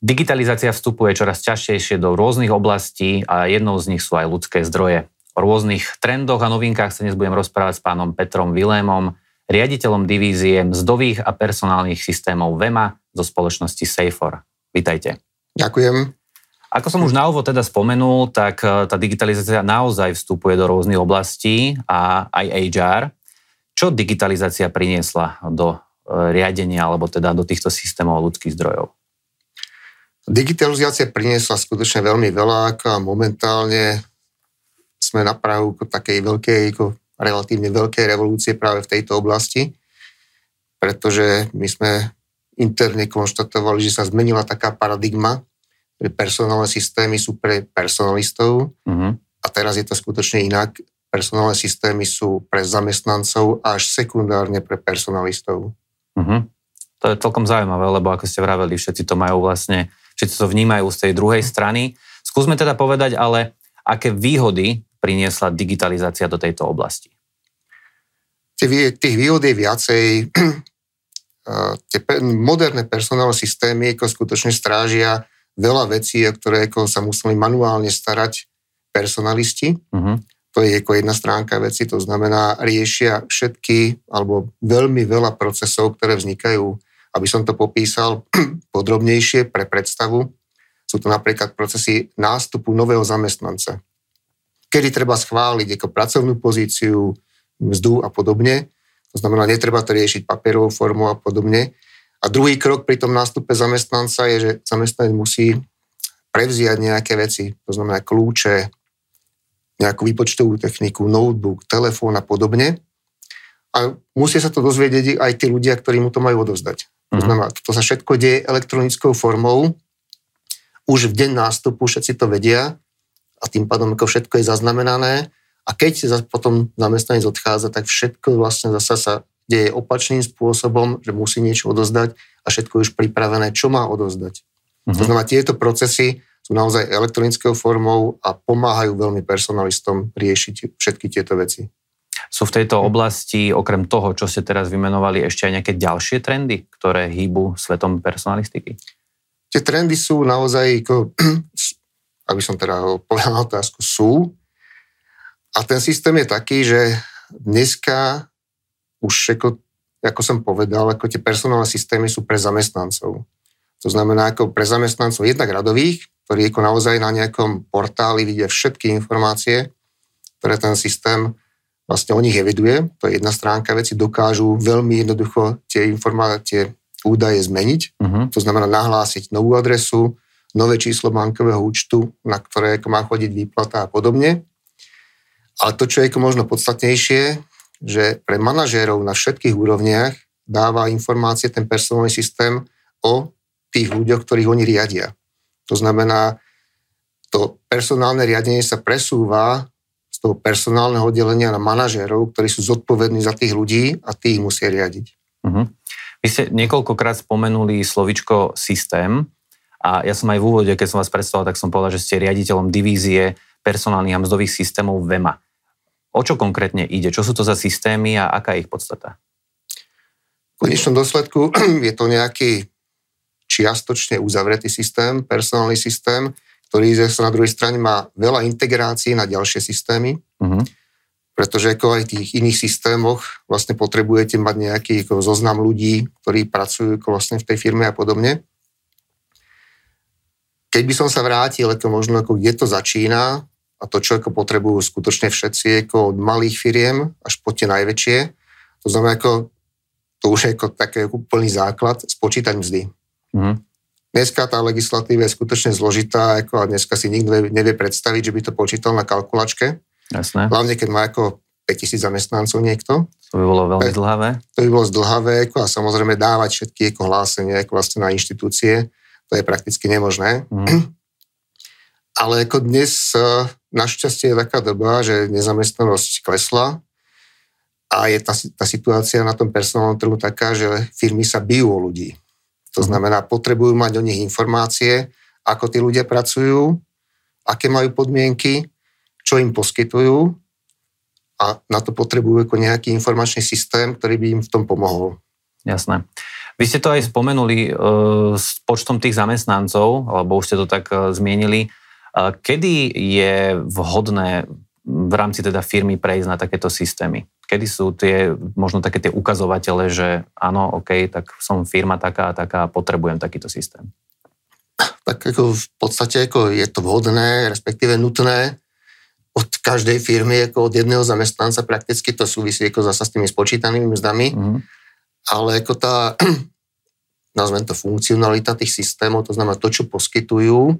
Digitalizácia vstupuje čoraz ťažšie do rôznych oblastí a jednou z nich sú aj ľudské zdroje. O rôznych trendoch a novinkách sa dnes budem rozprávať s pánom Petrom Vilémom, riaditeľom divízie mzdových a personálnych systémov VEMA zo spoločnosti Safer. Vitajte. Ďakujem. Ako som už na úvod teda spomenul, tak tá digitalizácia naozaj vstupuje do rôznych oblastí a aj HR. Čo digitalizácia priniesla do riadenia alebo teda do týchto systémov ľudských zdrojov? Digitalizácia priniesla skutočne veľmi veľa a momentálne sme na prahu takej relatívne veľkej revolúcie práve v tejto oblasti, pretože my sme interne konštatovali, že sa zmenila taká paradigma, že personálne systémy sú pre personalistov a teraz je to skutočne inak. Personálne systémy sú pre zamestnancov a až sekundárne pre personalistov. To je celkom zaujímavé, lebo ako ste vraveli, všetci to vnímajú z tej druhej strany. Skúsme teda povedať, ale aké výhody priniesla digitalizácia do tejto oblasti? Tých výhod je viacej. Tie moderné personálne systémy skutočne strážia veľa vecí, o ktoré sa museli manuálne starať personalisti. To je jedna stránka veci, to znamená riešia všetky alebo veľmi veľa procesov, ktoré vznikajú. Aby som to popísal podrobnejšie pre predstavu, sú to napríklad procesy nástupu nového zamestnanca. Kedy treba schváliť pracovnú pozíciu, mzdu a podobne. To znamená, netreba to riešiť papierovou formou a podobne. A druhý krok pri tom nástupe zamestnanca je, že zamestnanec musí prevziať nejaké veci. To znamená kľúče, nejakú výpočtovú techniku, notebook, telefón a podobne. A musia sa to dozvedieť aj tí ľudia, ktorí mu to majú odovzdať. To znamená, to sa všetko deje elektronickou formou. Už v deň nástupu všetci to vedia a tým pádom všetko je zaznamenané. A keď potom zamestnanec odchádza, tak všetko vlastne zasa sa deje opačným spôsobom, že musí niečo odozdať a všetko je už pripravené, čo má odozdať. To znamená, tieto procesy sú naozaj elektronickou formou a pomáhajú veľmi personalistom riešiť všetky tieto veci. Sú v tejto oblasti, okrem toho, čo ste teraz vymenovali, ešte aj nejaké ďalšie trendy, ktoré hýbu svetom personalistiky? Tie trendy sú naozaj, aby som teda povedal na otázku, sú. A ten systém je taký, že dneska už, ako som povedal, tie personálne systémy sú pre zamestnancov. To znamená, pre zamestnancov jednak radových, ktorí naozaj na nejakom portáli vidia všetky informácie, ktoré ten systém vlastne o nich eviduje. To je jedna stránka veci, dokážu veľmi jednoducho tie informácie, údaje zmeniť. To znamená nahlásiť novú adresu, nové číslo bankového účtu, na ktoré má chodiť výplata a podobne. Ale to, čo je možno podstatnejšie, že pre manažérov na všetkých úrovniach dáva informácie ten personálny systém o tých ľuďoch, ktorých oni riadia. To znamená, to personálne riadenie sa presúva z toho personálneho oddelenia na manažérov, ktorí sú zodpovední za tých ľudí a tí ich musia riadiť. Vy ste niekoľkokrát spomenuli slovičko systém a ja som aj v úvode, keď som vás predstavoval, tak som povedal, že ste riaditeľom divízie personálnych a mzdových systémov VEMA. O čo konkrétne ide? Čo sú to za systémy a aká je ich podstata? V konečnom dôsledku je to nejaký čiastočne uzavretý systém, personálny systém, ktorý na druhej strane má veľa integrácií na ďalšie systémy. Pretože aj v tých iných systémoch vlastne potrebujete mať nejaký zoznam ľudí, ktorí pracujú vlastne v tej firme a podobne. Keď by som sa vrátil, možno kde to začína a to, čo potrebujú skutočne všetci od malých firiem až po tie najväčšie, to znamená, to už je taký úplný základ spočítať mzdy. Dneska tá legislatíva je skutočne zložitá a dneska si nikto nevie predstaviť, že by to počítal na kalkulačke. Jasné. Hlavne, keď má 5000 zamestnancov niekto. To by bolo veľmi zdlhavé. To by bolo zdlhavé a samozrejme dávať všetky hlásenia vlastne na inštitúcie. To je prakticky nemožné. Ale dnes našťastie je taká doba, že nezamestnanosť klesla a je tá situácia na tom personálnom trhu taká, že firmy sa bijú o ľudí. To znamená, potrebujú mať o nich informácie, ako tí ľudia pracujú, aké majú podmienky, čo im poskytujú a a na to potrebujú ako nejaký informačný systém, ktorý by im v tom pomohol. Jasné. Vy ste to aj spomenuli s počtom tých zamestnancov, alebo už ste to tak zmienili. Kedy je vhodné v rámci teda firmy prejsť na takéto systémy? Kedy sú tie, možno také tie ukazovatele, že áno, OK, tak som firma taká a taká, potrebujem takýto systém? Tak ako v podstate ako je to vhodné, respektíve nutné od každej firmy, ako od jedného zamestnanca prakticky, to súvisí ako zasa s tými spočítanými mzdami. Mm-hmm. Ale ako tá, nazvem to, funkcionalita tých systémov, to znamená to, čo poskytujú,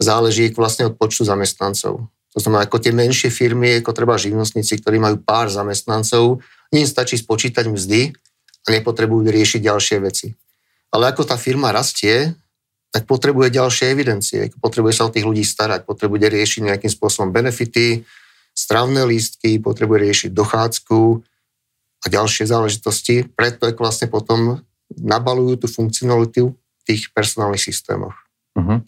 záleží vlastne od počtu zamestnancov. To znamená, ako tie menšie firmy, ako treba živnostníci, ktorí majú pár zamestnancov, im stačí spočítať mzdy a nepotrebujú riešiť ďalšie veci. Ale ako tá firma rastie, tak potrebuje ďalšie evidencie, potrebuje sa o tých ľudí starať, potrebuje riešiť nejakým spôsobom benefity, strávne lístky, potrebuje riešiť dochádzku, a ďalšie záležitosti, preto je vlastne potom nabalujú tú funkcionalitu v tých personálnych systémoch. Uh-huh.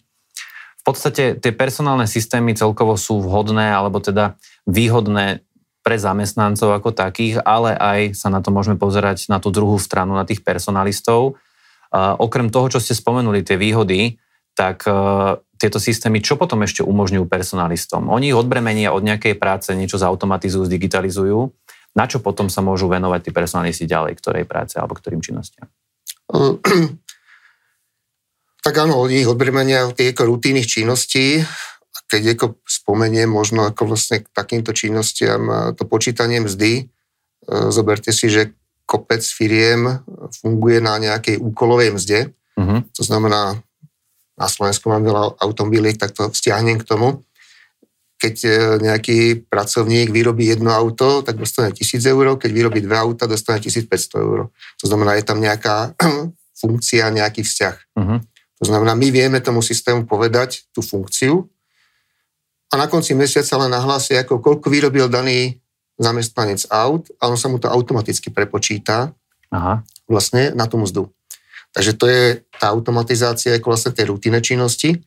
V podstate tie personálne systémy celkovo sú vhodné, alebo teda výhodné pre zamestnancov ako takých, ale aj sa na to môžeme pozerať na tú druhú stranu, na tých personalistov. Okrem toho, čo ste spomenuli, tie výhody, tak tieto systémy, čo potom ešte umožňujú personalistom? Oni ich odbremenia od nejakej práce, niečo zautomatizujú, zdigitalizujú. Na čo potom sa môžu venovať tí personalisti ďalej, ktorej práce alebo ktorým činnostiam? Tak áno, ich odbremenia tých rutínnych činností. A keď spomeniem možno vlastne k takýmto činnostiam to počítanie mzdy, zoberte si, že kopec firiem funguje na nejakej úkolovej mzde. Uh-huh. To znamená, na Slovensku mám veľa automobiliek, tak to vzťahnem k tomu. Keď nejaký pracovník vyrobí jedno auto, tak dostane 1000 eur, keď vyrobí dve auta, dostane 1500 eur. To znamená, je tam nejaká funkcia, nejaký vzťah. Uh-huh. To znamená, my vieme tomu systému povedať tú funkciu a na konci mesiaca len nahlási, ako koľko vyrobil daný zamestnanec aut a on sa mu to automaticky prepočíta. Aha. Vlastne na tú mzdu. Takže to je tá automatizácia, ako vlastne tie rutinné činnosti.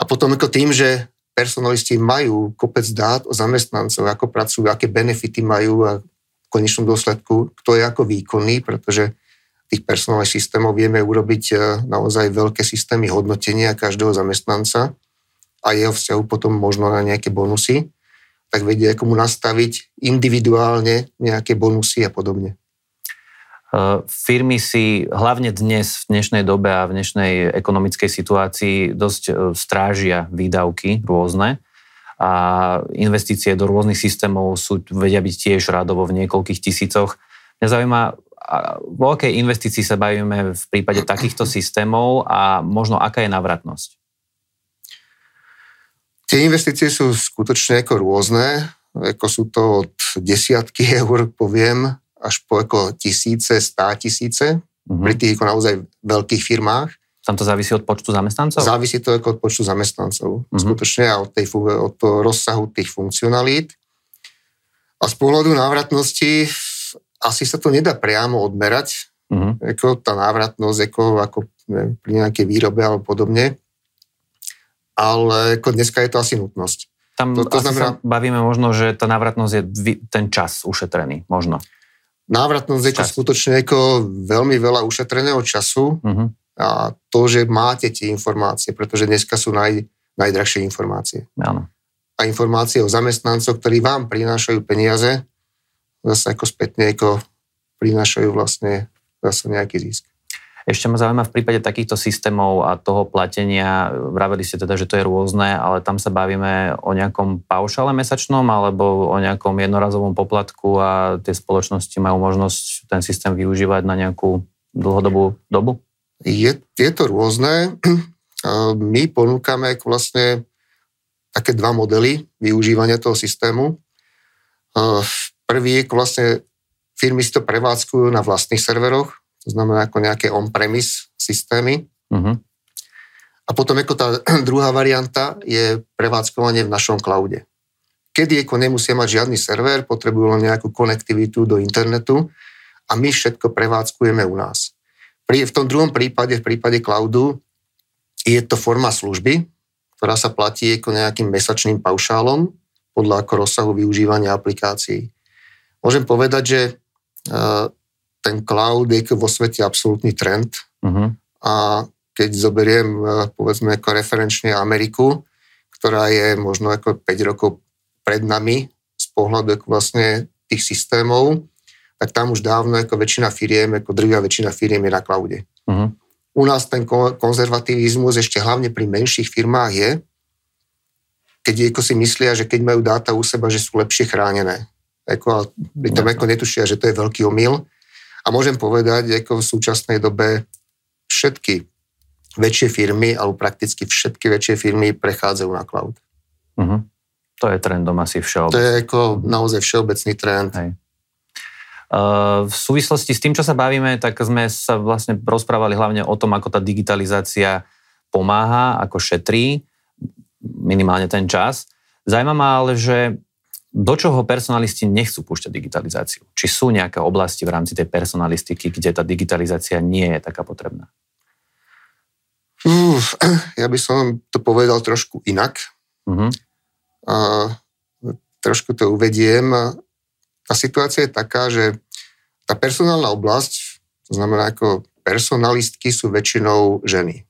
A potom ako tým, že personalisti majú kopec dát o zamestnancov, ako pracujú, aké benefity majú a v konečnom dôsledku, kto je ako výkonný, pretože tých personálnych systémov vieme urobiť naozaj veľké systémy hodnotenia každého zamestnanca a jeho vzťahu potom možno na nejaké bonusy, tak vedia, ako mu nastaviť individuálne nejaké bonusy a podobne. Firmy si hlavne dnes, v dnešnej dobe a v dnešnej ekonomickej situácii dosť strážia výdavky rôzne a investície do rôznych systémov sú, vedia byť tiež radovo v niekoľkých tisícoch. Mňa zaujíma, o akej investícii sa bavíme v prípade takýchto systémov a možno aká je návratnosť? Tie investície sú skutočne rôzne, sú to od 10 eur, poviem, až po tisíce, 100 000, mm-hmm, pri tých naozaj veľkých firmách. Tam to závisí od počtu zamestnancov? Závisí to od počtu zamestnancov, mm-hmm, skutočne, a od rozsahu tých funkcionalít. A z pohľadu návratnosti asi sa to nedá priamo odmerať, mm-hmm, tá návratnosť ako neviem, pri nejakej výrobe alebo podobne, ale dneska je to asi nutnosť. Tam to znamená, sa bavíme možno, že tá návratnosť je ten čas ušetrený, možno. Návratnosť je skutočne veľmi veľa ušetreného času, uh-huh, a to, že máte tie informácie, pretože dneska sú najdrahšie informácie. Áno. A informácie o zamestnancoch, ktorí vám prinášajú peniaze, zase spätne prinášajú vlastne zase nejaký zisk. Ešte ma zaujíma v prípade takýchto systémov a toho platenia, vraveli ste teda, že to je rôzne, ale tam sa bavíme o nejakom paušale mesačnom alebo o nejakom jednorazovom poplatku a tie spoločnosti majú možnosť ten systém využívať na nejakú dlhodobú dobu? Je to rôzne. My ponúkame vlastne také dva modely využívania toho systému. Prvý vlastne firmy si to prevádzkujú na vlastných serveroch, to znamená nejaké on-premise systémy. Uh-huh. A potom tá druhá varianta je prevádzkovanie v našom cloude. Kedy nemusia mať žiadny server, potrebujú len nejakú konektivitu do internetu a my všetko prevádzkujeme u nás. V tom druhom prípade, v prípade cloudu, je to forma služby, ktorá sa platí nejakým mesačným paušálom, podľa ako rozsahu využívania aplikácií. Môžem povedať, že ten cloud je vo svete absolútny trend. Uh-huh. A keď zoberiem, povedzme, ako referenčne Ameriku, ktorá je možno ako 5 rokov pred nami z pohľadu ako vlastne tých systémov, tak tam už dávno ako väčšina firiem, ako drvivá väčšina firiem je na cloude. Uh-huh. U nás ten konzervativizmus ešte hlavne pri menších firmách je, keď ako si myslia, že keď majú dáta u seba, že sú lepšie chránené. Ako, ale tam ako netušia, že to je veľký omyl. A môžem povedať, ako v súčasnej dobe všetky väčšie firmy, alebo prakticky všetky väčšie firmy prechádzajú na cloud. Uh-huh. To je trendom asi všeobecný. To je ako naozaj všeobecný trend. Hej. V súvislosti s tým, čo sa bavíme, tak sme sa vlastne rozprávali hlavne o tom, ako tá digitalizácia pomáha, ako šetrí minimálne ten čas. Zaujímavá ale, že do čoho personalisti nechcú púšťať digitalizáciu? Či sú nejaké oblasti v rámci tej personalistiky, kde tá digitalizácia nie je taká potrebná? Ja by som to povedal trošku inak. Uh-huh. Trošku to uvediem. Tá situácia je taká, že tá personálna oblasť, to znamená ako personalistky, sú väčšinou ženy.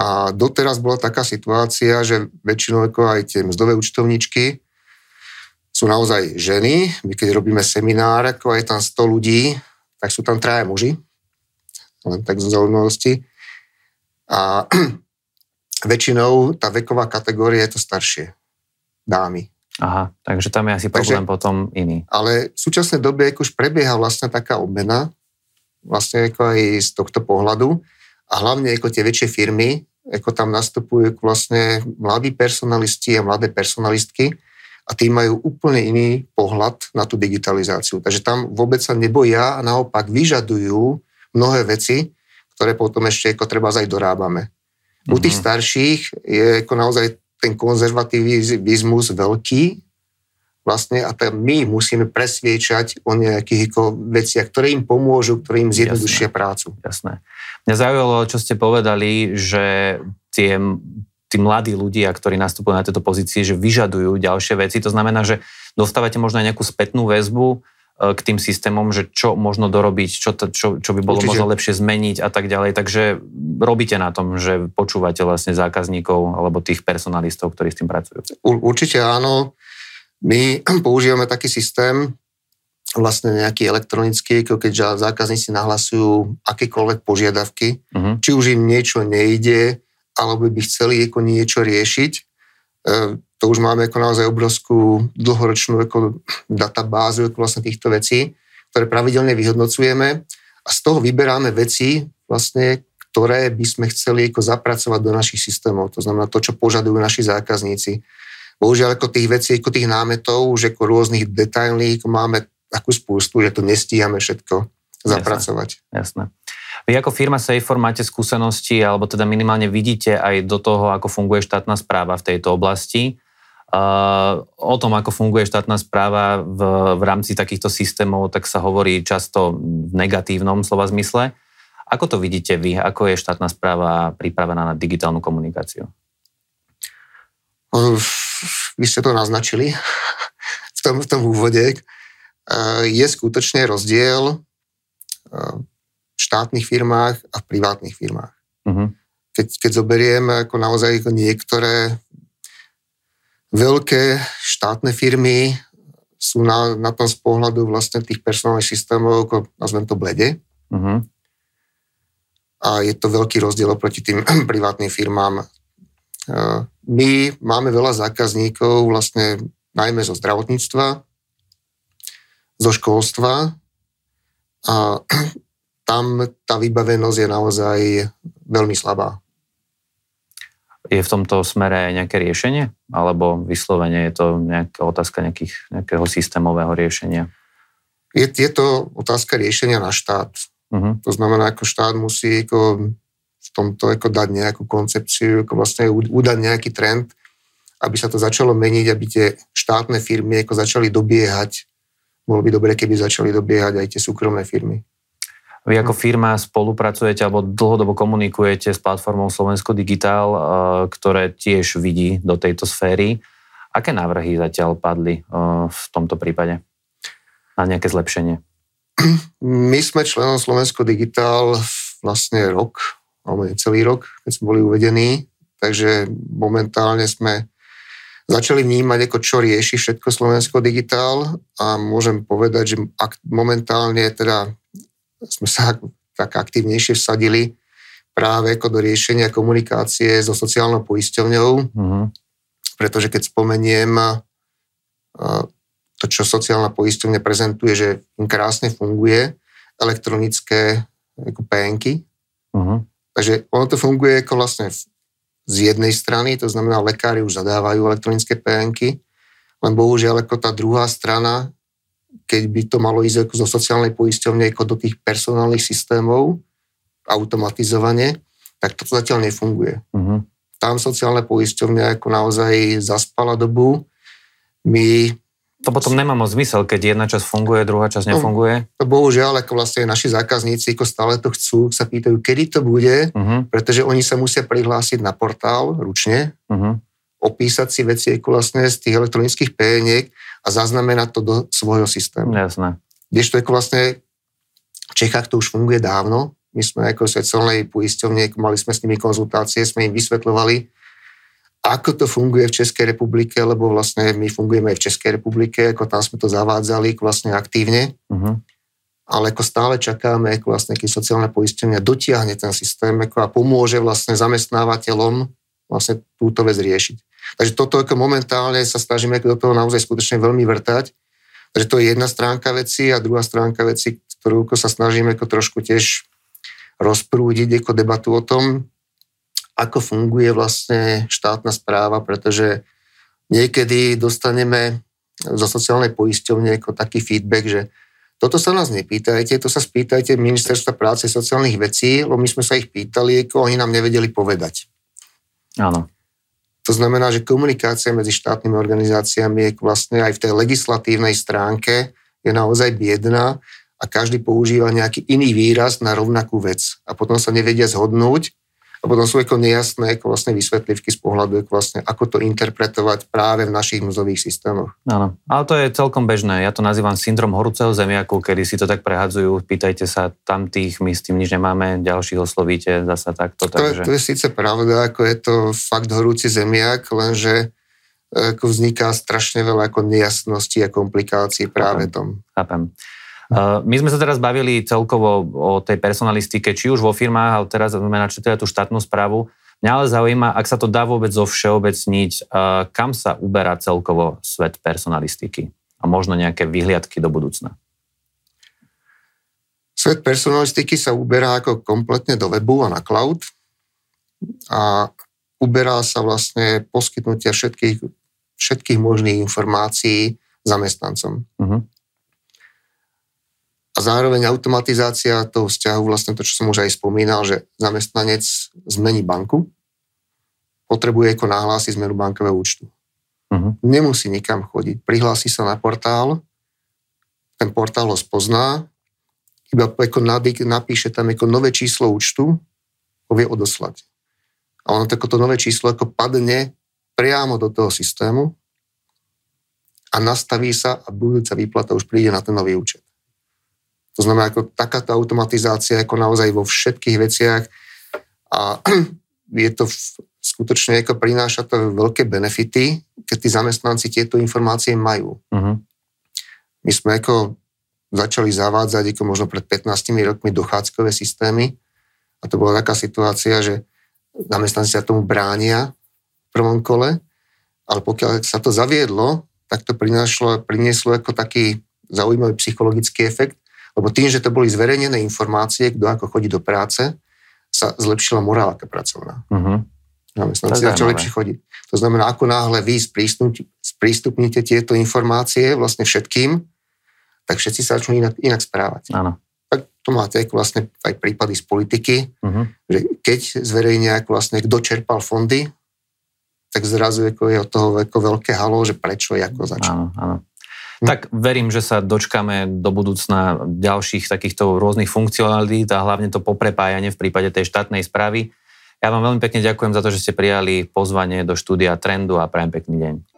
A doteraz bola taká situácia, že väčšinou ako aj tie mzdové účtovníčky sú naozaj ženy. My keď robíme seminár, ako je tam 100 ľudí, tak sú tam 3 muži. Len tak zo zaujímavosti. A väčšinou tá veková kategória je to staršie. Dámy. Aha, takže tam je asi problém potom iný. Ale v súčasnej dobe už prebieha vlastne taká obmena, vlastne ako aj z tohto pohľadu. A hlavne ako tie väčšie firmy, ako tam nastupujú vlastne mladí personalisti a mladé personalistky, a tí majú úplne iný pohľad na tú digitalizáciu. Takže tam vôbec sa neboja a naopak vyžadujú mnohé veci, ktoré potom ešte ako treba aj dorábame. Mm-hmm. U tých starších je ako naozaj ten konzervativizmus veľký vlastne a my musíme presviečať o nejakých veciach, ktoré im pomôžu, ktoré im zjednodušia prácu. Jasné. Mňa zaujalo, čo ste povedali, že tí mladí ľudia, ktorí nastupujú na tieto pozície, že vyžadujú ďalšie veci. To znamená, že dostávate možno aj nejakú spätnú väzbu k tým systémom, že čo možno dorobiť, čo by bolo možno lepšie zmeniť a tak ďalej. Takže robíte na tom, že počúvate vlastne zákazníkov alebo tých personalistov, ktorí s tým pracujú. Určite áno. My používame taký systém, vlastne nejaký elektronický, keďže zákazníci nahlasujú akékoľvek požiadavky, či už im niečo nejde, alebo by chceli niečo riešiť. To už máme naozaj obrovskú dlhoročnú databázu vlastne týchto vecí, ktoré pravidelne vyhodnocujeme a z toho vyberáme veci, vlastne, ktoré by sme chceli zapracovať do našich systémov. To znamená to, čo požadujú naši zákazníci. Bohužiaľ tých vecí, tých námetov, už rôznych detailných máme takú spústu, že to nestíhame všetko zapracovať. Jasné. Vy ako firma Safer máte skúsenosti, alebo teda minimálne vidíte aj do toho, ako funguje štátna správa v tejto oblasti. O tom, ako funguje štátna správa v rámci takýchto systémov, tak sa hovorí často v negatívnom slova zmysle. Ako to vidíte vy? Ako je štátna správa pripravená na digitálnu komunikáciu? Vy ste to naznačili v tom úvode. Je skutočne rozdiel v štátnych firmách a v privátnych firmách. Uh-huh. Keď zoberiem ako naozaj niektoré veľké štátne firmy sú na tom z pohľadu vlastne tých personálnych systémov, ako nazvem to blede. Uh-huh. A je to veľký rozdiel oproti tým privátnym firmám. My máme veľa zákazníkov vlastne najmä zo zdravotníctva, zo školstva a tam tá vybavenosť je naozaj veľmi slabá. Je v tomto smere nejaké riešenie? Alebo vyslovene je to nejaká otázka nejakého systémového riešenia? Je to otázka riešenia na štát. Uh-huh. To znamená, ako štát musí v tomto dať nejakú koncepciu, vlastne udať nejaký trend, aby sa to začalo meniť, aby tie štátne firmy začali dobiehať. Bolo by dobre, keby začali dobiehať aj tie súkromné firmy. Vy ako firma spolupracujete alebo dlhodobo komunikujete s platformou Slovensko digitál, ktoré tiež vidí do tejto sféry Aké návrhy zatiaľ padli v tomto prípade na nejaké zlepšenie? My sme členom Slovensko digitál vlastne rok, alebo celý rok, keď sme boli uvedení, takže momentálne sme začali vnímať, ako čo rieši všetko Slovensko digitál a môžem povedať, že momentálne teda sme sa tak aktívnejšie vsadili práve ako do riešenia komunikácie so sociálnou poisťovňou, pretože keď spomeniem to, čo sociálna poisťovňa prezentuje, že im krásne funguje elektronické PN-ky. Takže ono to funguje ako vlastne z jednej strany, to znamená, lekári už zadávajú elektronické PN-ky, len bohužiaľ ako tá druhá strana, keď by to malo ísť ako zo sociálnej poisťovne ako do tých personálnych systémov automatizovane, tak to zatiaľ nefunguje. Tam sociálna poisťovňa ako naozaj zaspala dobu. To potom nemá moc zmysel, keď jedna časť funguje, druhá časť nefunguje. No, bohužiaľ, ako vlastne naši zákazníci ako stále to chcú, sa pýtajú, kedy to bude, pretože oni sa musia prihlásiť na portál ručne, opísať si veci ako vlastne z tých elektronických PN-iek a zaznamenať to do svojho systému. Jasné. Kdežto ako vlastne v Čechách to už funguje dávno. My sme ako sociálnej poisťovne, mali sme s nimi konzultácie, sme im vysvetľovali, ako to funguje v Českej republike, lebo vlastne my fungujeme aj v Českej republike, ako tam sme to zavádzali vlastne aktívne, ale ako stále čakáme, ako vlastne, keď sociálne poistenie dotiahne ten systém ako a pomôže vlastne zamestnávateľom vlastne túto vec riešiť. Takže toto ako momentálne sa snažíme do toho naozaj skutočne veľmi vrtať. Takže to je jedna stránka veci a druhá stránka veci, ktorú ako sa snažíme ako trošku tiež rozprúdiť ako debatu o tom, ako funguje vlastne štátna správa, pretože niekedy dostaneme zo sociálnej poisťovne ako taký feedback, že toto sa nás nepýtajte, to sa spýtajte Ministerstva práce a sociálnych vecí, lebo my sme sa ich pýtali, ako oni nám nevedeli povedať. Áno. To znamená, že komunikácia medzi štátnymi organizáciami vlastne aj v tej legislatívnej stránke je naozaj biedná a každý používa nejaký iný výraz na rovnakú vec a potom sa nevedia zhodnúť. A potom sú ako nejasné ako vlastne vysvetlivky z pohľadu, ako, vlastne, ako to interpretovať práve v našich mzdových systémoch. Áno, ale to je celkom bežné. Ja to nazývam syndrom horúceho zemiaku, kedy si to tak prehádzujú, pýtajte sa tamtých, my s tým nič nemáme, ďalších oslovíte, zasa takto. To je síce pravda, ako je to fakt horúci zemiak, lenže ako vzniká strašne veľa ako nejasností a komplikácií práve tom. Chápem. My sme sa teraz bavili celkovo o tej personalistike, či už vo firmách, ale teraz sme načali tú štátnu správu. Mňa ale zaujíma, ak sa to dá vôbec zovšeobecniť, kam sa uberá celkovo svet personalistiky a možno nejaké vyhliadky do budúcna. Svet personalistiky sa uberá ako kompletne do webu a na cloud a uberá sa vlastne poskytnutia všetkých možných informácií zamestnancom. A zároveň automatizácia toho vzťahu, vlastne to, čo som už aj spomínal, že zamestnanec zmení banku, potrebuje ako nahlásiť zmenu bankového účtu. Nemusí nikam chodiť. Prihlási sa na portál, ten portál ho spozná, iba ako napíše tam ako nové číslo účtu, ho vie odoslať. A ono takoto nové číslo ako padne priamo do toho systému a nastaví sa a budúca výplata už príde na ten nový účet. To znamená, ako takáto automatizácia ako naozaj vo všetkých veciach a je to skutočne, ako prináša to veľké benefity, keď tí zamestnanci tieto informácie majú. My sme ako začali zavádzať ako možno pred 15 rokmi dochádzkové systémy a to bola taká situácia, že zamestnanci sa tomu bránia v prvom kole, ale pokiaľ sa to zaviedlo, tak to prinieslo ako taký zaujímavý psychologický efekt, lebo tým, že to boli zverejnené informácie, kto ako chodí do práce, sa zlepšila morálka pracovná. Zamestnanci začali lepšie chodiť. To znamená, ako náhle vy sprístupníte tieto informácie vlastne všetkým, tak všetci sa začnú inak správať. Áno. Tak to máte ako vlastne aj prípady z politiky, že keď zverejnia ako vlastne, kto čerpal fondy, tak zrazu je od toho veľké halo, že prečo je ako začal. Áno, áno. Tak verím, že sa dočkáme do budúcna ďalších takýchto rôznych funkcionalít a hlavne to poprepájanie v prípade tej štátnej správy. Ja vám veľmi pekne ďakujem za to, že ste prijali pozvanie do štúdia Trendu a prajem pekný deň.